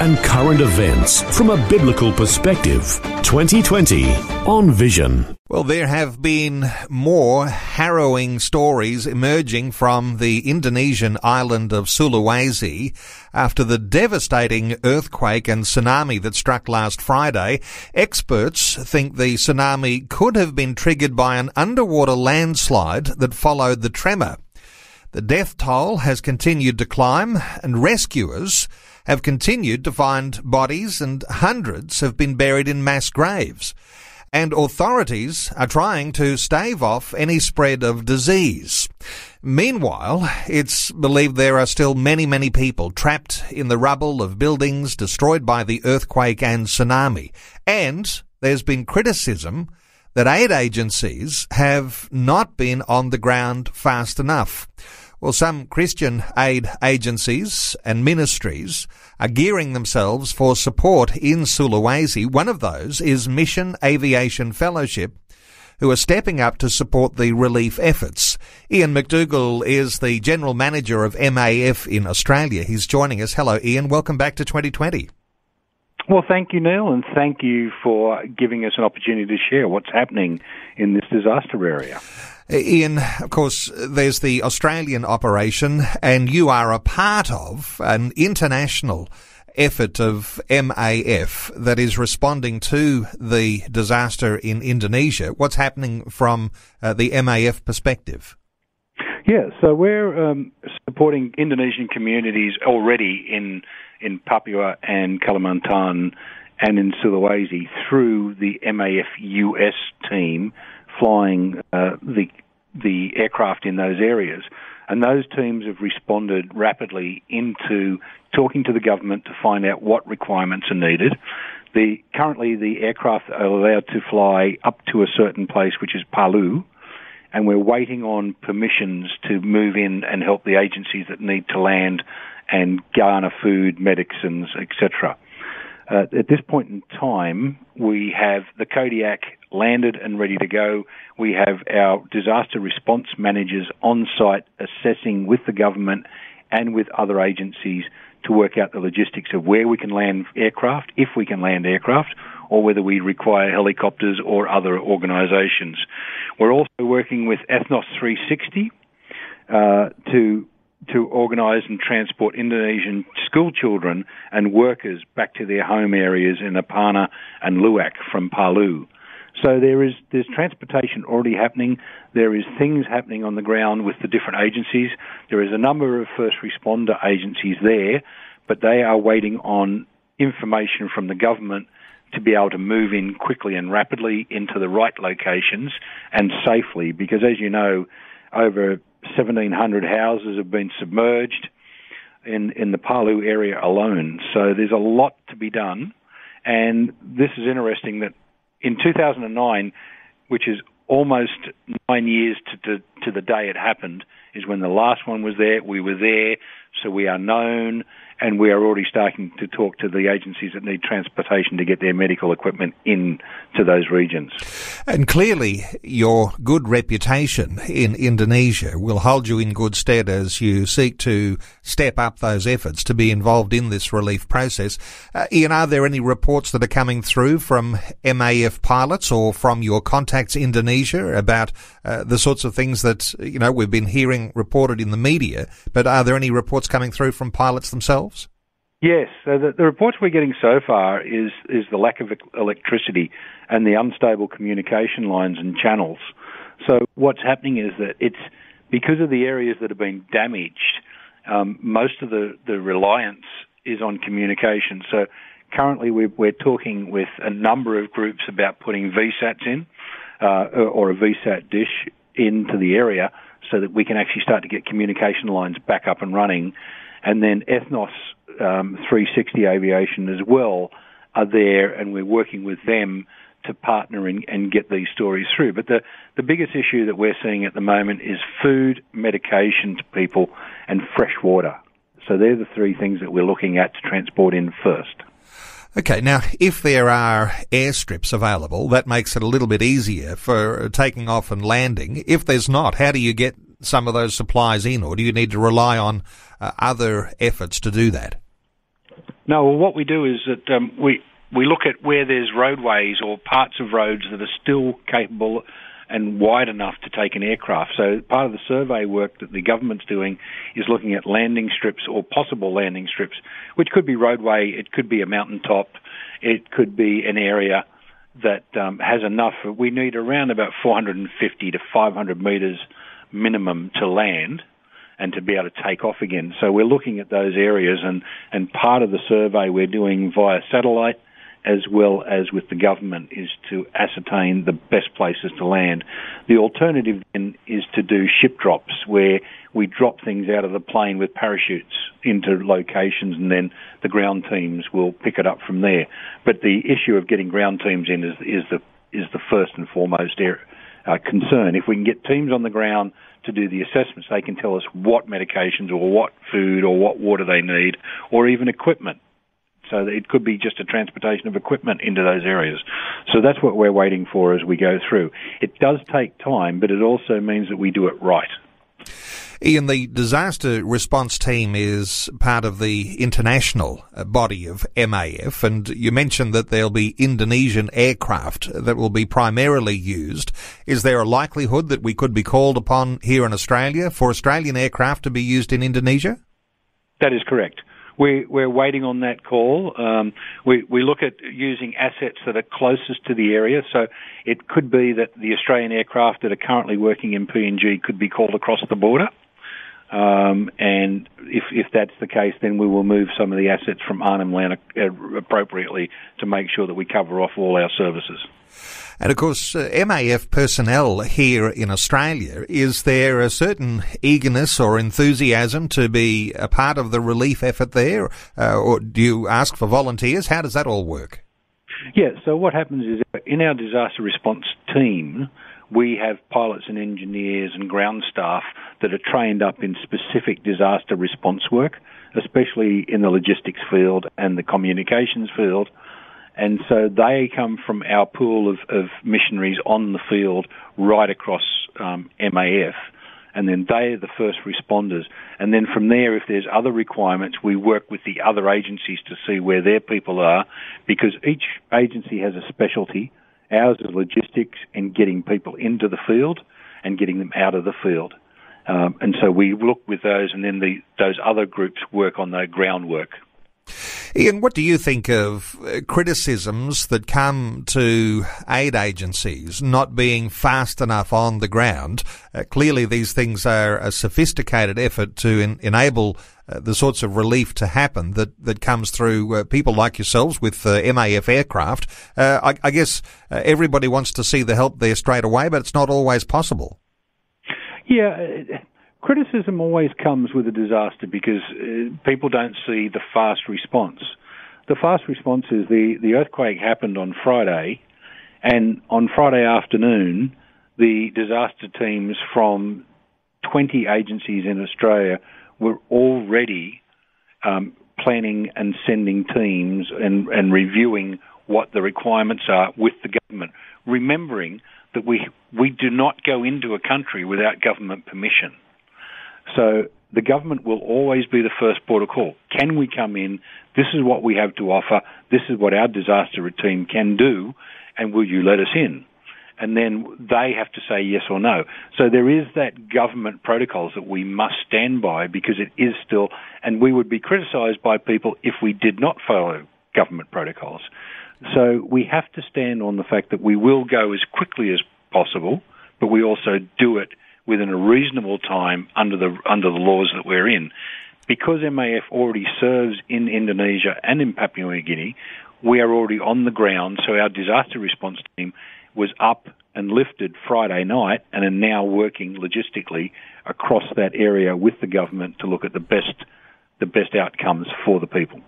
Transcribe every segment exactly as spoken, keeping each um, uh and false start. and current events from a biblical perspective. twenty twenty on Vision. Well, there have been more harrowing stories emerging from the Indonesian island of Sulawesi after the devastating earthquake and tsunami that struck last Friday. Experts think the tsunami could have been triggered by an underwater landslide that followed the tremor. The death toll has continued to climb and rescuers have continued to find bodies and hundreds have been buried in mass graves. And authorities are trying to stave off any spread of disease. Meanwhile, it's believed there are still many, many people trapped in the rubble of buildings destroyed by the earthquake and tsunami. And there's been criticism that aid agencies have not been on the ground fast enough. Well, some Christian aid agencies and ministries are gearing themselves for support in Sulawesi. One of those is Mission Aviation Fellowship, who are stepping up to support the relief efforts. Ian McDougall is the General Manager of M A F in Australia. He's joining us. Hello, Ian. Welcome back to twenty twenty. Well, thank you, Neil, and thank you for giving us an opportunity to share what's happening in this disaster area. Ian, of course, there's the Australian operation, and you are a part of an international effort of M A F that is responding to the disaster in Indonesia. What's happening from uh, the M A F perspective? Yeah, so we're um, supporting Indonesian communities already in in Papua and Kalimantan and in Sulawesi through the M A F U S team flying uh, the the aircraft in those areas. And those teams have responded rapidly into talking to the government to find out what requirements are needed. The currently, the aircraft are allowed to fly up to a certain place, which is Palu, and we're waiting on permissions to move in and help the agencies that need to land and garner food, medicines, et cetera. Uh, at this point in time, we have the Kodiak landed and ready to go. We have our disaster response managers on site assessing with the government and with other agencies to work out the logistics of where we can land aircraft, if we can land aircraft, or whether we require helicopters or other organisations. We're also working with Ethnos three sixty uh, to to organise and transport Indonesian school children and workers back to their home areas in Apana and Luak from Palu. So there is there's transportation already happening. There is things happening on the ground with the different agencies. There is a number of first responder agencies there, but they are waiting on information from the government to be able to move in quickly and rapidly into the right locations and safely, because as you know, over seventeen hundred houses have been submerged in, in the Palu area alone. So there's a lot to be done. And this is interesting that in two thousand nine, which is almost nine years to, to, to the day it happened, is when the last one was there. We were there, so we are known, and we are already starting to talk to the agencies that need transportation to get their medical equipment in to those regions. And clearly, your good reputation in Indonesia will hold you in good stead as you seek to step up those efforts to be involved in this relief process. Uh, Ian, are there any reports that are coming through from M A F pilots or from your contacts in Indonesia about uh, the sorts of things that, you know, we've been hearing reported in the media, but are there any reports coming through from pilots themselves? Yes. So the, the reports we're getting so far is, is the lack of electricity and the unstable communication lines and channels. So what's happening is that it's because of the areas that have been damaged, um, most of the, the reliance is on communication. So currently we're, we're talking with a number of groups about putting V SATs in uh, or a V SAT dish into the area so that we can actually start to get communication lines back up and running. And then Ethnos um, three sixty Aviation as well are there, and we're working with them to partner in, and get these stories through. But the, the biggest issue that we're seeing at the moment is food, medication to people, and fresh water. So they're the three things that we're looking at to transport in first. Okay, now, if there are airstrips available, that makes it a little bit easier for taking off and landing. If there's not, how do you get some of those supplies in, or do you need to rely on uh, other efforts to do that? No, well, what we do is that um, we we look at where there's roadways or parts of roads that are still capable and wide enough to take an aircraft. So part of the survey work that the government's doing is looking at landing strips or possible landing strips, which could be roadway, it could be a mountaintop, it could be an area that um, has enough. We need around about four hundred fifty to five hundred metres minimum to land and to be able to take off again. So we're looking at those areas, and, and part of the survey we're doing via satellite as well as with the government is to ascertain the best places to land. The alternative then is to do ship drops, where we drop things out of the plane with parachutes into locations, and then the ground teams will pick it up from there. But the issue of getting ground teams in is, is the is the first and foremost area. Uh, concern. If we can get teams on the ground to do the assessments, they can tell us what medications or what food or what water they need, or even equipment. So it could be just a transportation of equipment into those areas. So that's what we're waiting for as we go through. It does take time, but it also means that we do it right. Ian, the disaster response team is part of the international body of M A F, and you mentioned that there'll be Indonesian aircraft that will be primarily used. Is there a likelihood that we could be called upon here in Australia for Australian aircraft to be used in Indonesia? That is correct. We, we're waiting on that call. Um, we, we look at using assets that are closest to the area. So it could be that the Australian aircraft that are currently working in P N G could be called across the border. Um, and if, if that's the case, then we will move some of the assets from Arnhem Land appropriately to make sure that we cover off all our services. And of course, uh, M A F personnel here in Australia, is there a certain eagerness or enthusiasm to be a part of the relief effort there? Uh, or do you ask for volunteers? How does that all work? Yeah, so what happens is in our disaster response team, we have pilots and engineers and ground staff that are trained up in specific disaster response work, especially in the logistics field and the communications field. And so they come from our pool of, of missionaries on the field right across um, M A F, and then they are the first responders. And then from there, if there's other requirements, we work with the other agencies to see where their people are, because each agency has a specialty. Ours is logistics and getting people into the field and getting them out of the field. Um, and so we look with those, and then the, those other groups work on their groundwork. Ian, what do you think of criticisms that come to aid agencies not being fast enough on the ground? Uh, clearly these things are a sophisticated effort to en- enable uh, the sorts of relief to happen that, that comes through uh, people like yourselves with uh, M A F aircraft. Uh, I, I guess uh, everybody wants to see the help there straight away, but it's not always possible. Yeah. Criticism always comes with a disaster because uh, people don't see the fast response. The fast response is the, the earthquake happened on Friday, and on Friday afternoon, the disaster teams from twenty agencies in Australia were already um, planning and sending teams and, and reviewing what the requirements are with the government, remembering that we we do not go into a country without government permission. So the government will always be the first port of call. Can we come in? This is what we have to offer. This is what our disaster team can do, and will you let us in? And then they have to say yes or no. So there is that government protocols that we must stand by, because it is still, and we would be criticised by people if we did not follow government protocols. So we have to stand on the fact that we will go as quickly as possible, but we also do it within a reasonable time under the under the laws that we're in. Because M A F already serves in Indonesia and in Papua New Guinea, we are already on the ground, so our disaster response team was up and lifted Friday night and are now working logistically across that area with the government to look at the best the best outcomes for the people.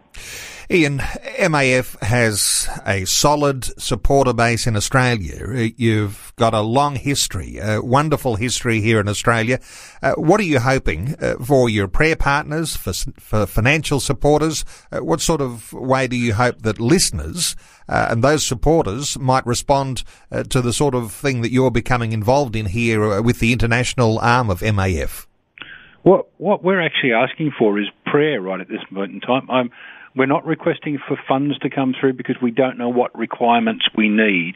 Ian, M A F has a solid supporter base in Australia. You've got a long history, a wonderful history here in Australia. Uh, what are you hoping uh, for your prayer partners, for, for financial supporters? Uh, what sort of way do you hope that listeners uh, and those supporters might respond uh, to the sort of thing that you're becoming involved in here with the international arm of M A F? What, what we're actually asking for is prayer right at this moment in time. I'm We're not requesting for funds to come through because we don't know what requirements we need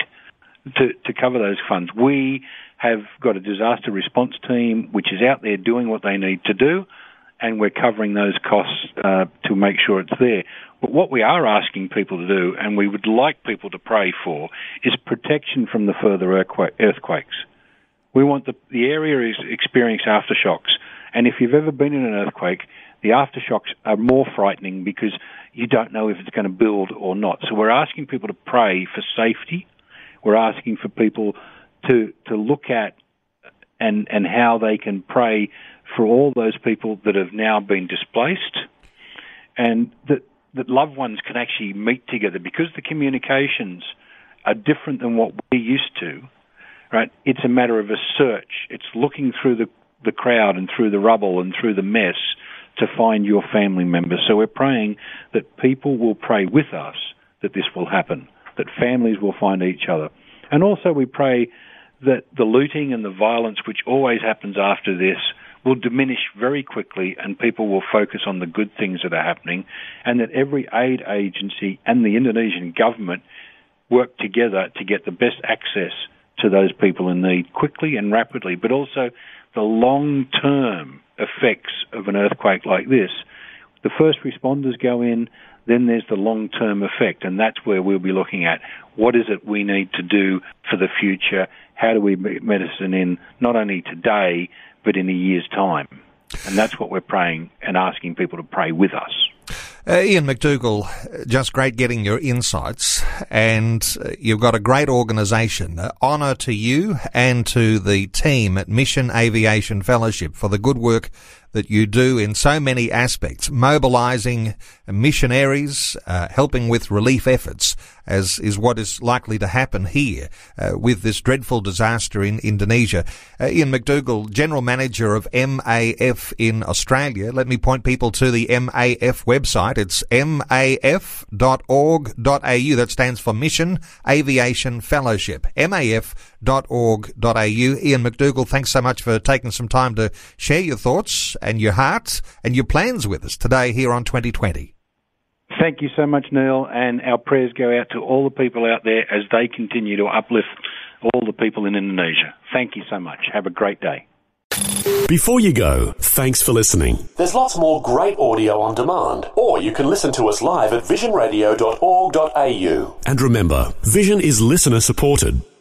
to, to cover those funds. We have got a disaster response team which is out there doing what they need to do, and we're covering those costs uh, to make sure it's there. But what we are asking people to do, and we would like people to pray for, is protection from the further earthquakes. We want the, the area is experiencing aftershocks, and if you've ever been in an earthquake, the aftershocks are more frightening because you don't know if it's going to build or not. So we're asking people to pray for safety. We're asking for people to to look at and, and how they can pray for all those people that have now been displaced, and that, that loved ones can actually meet together because the communications are different than what we're used to, right? It's a matter of a search. It's looking through the, the crowd and through the rubble and through the mess to find your family members. So we're praying that people will pray with us that this will happen, that families will find each other. And also we pray that the looting and the violence which always happens after this will diminish very quickly, and people will focus on the good things that are happening, and that every aid agency and the Indonesian government work together to get the best access to those people in need quickly and rapidly, but also the long-term effects of an earthquake like this. The first responders go in, then there's the long-term effect, and that's where we'll be looking at what is it we need to do for the future, how do we medicine in not only today but in a year's time. And that's what we're praying and asking people to pray with us. Uh, Ian McDougall, just great getting your insights, and you've got a great organisation. Uh, honour to you and to the team at Mission Aviation Fellowship for the good work that you do in so many aspects, mobilising missionaries, uh, helping with relief efforts, as is what is likely to happen here uh, with this dreadful disaster in Indonesia. Uh, Ian McDougall, General Manager of M A F in Australia. Let me point people to the M A F website. It's m a f dot org dot a u. That stands for Mission Aviation Fellowship, m a f dot org dot a u. Ian McDougall, thanks so much for taking some time to share your thoughts and your heart and your plans with us today here on twenty twenty. Thank you so much, Neil, and our prayers go out to all the people out there as they continue to uplift all the people in Indonesia. Thank you so much. Have a great day. Before you go, thanks for listening. There's lots more great audio on demand, or you can listen to us live at vision radio dot org dot a u. And remember, Vision is listener supported.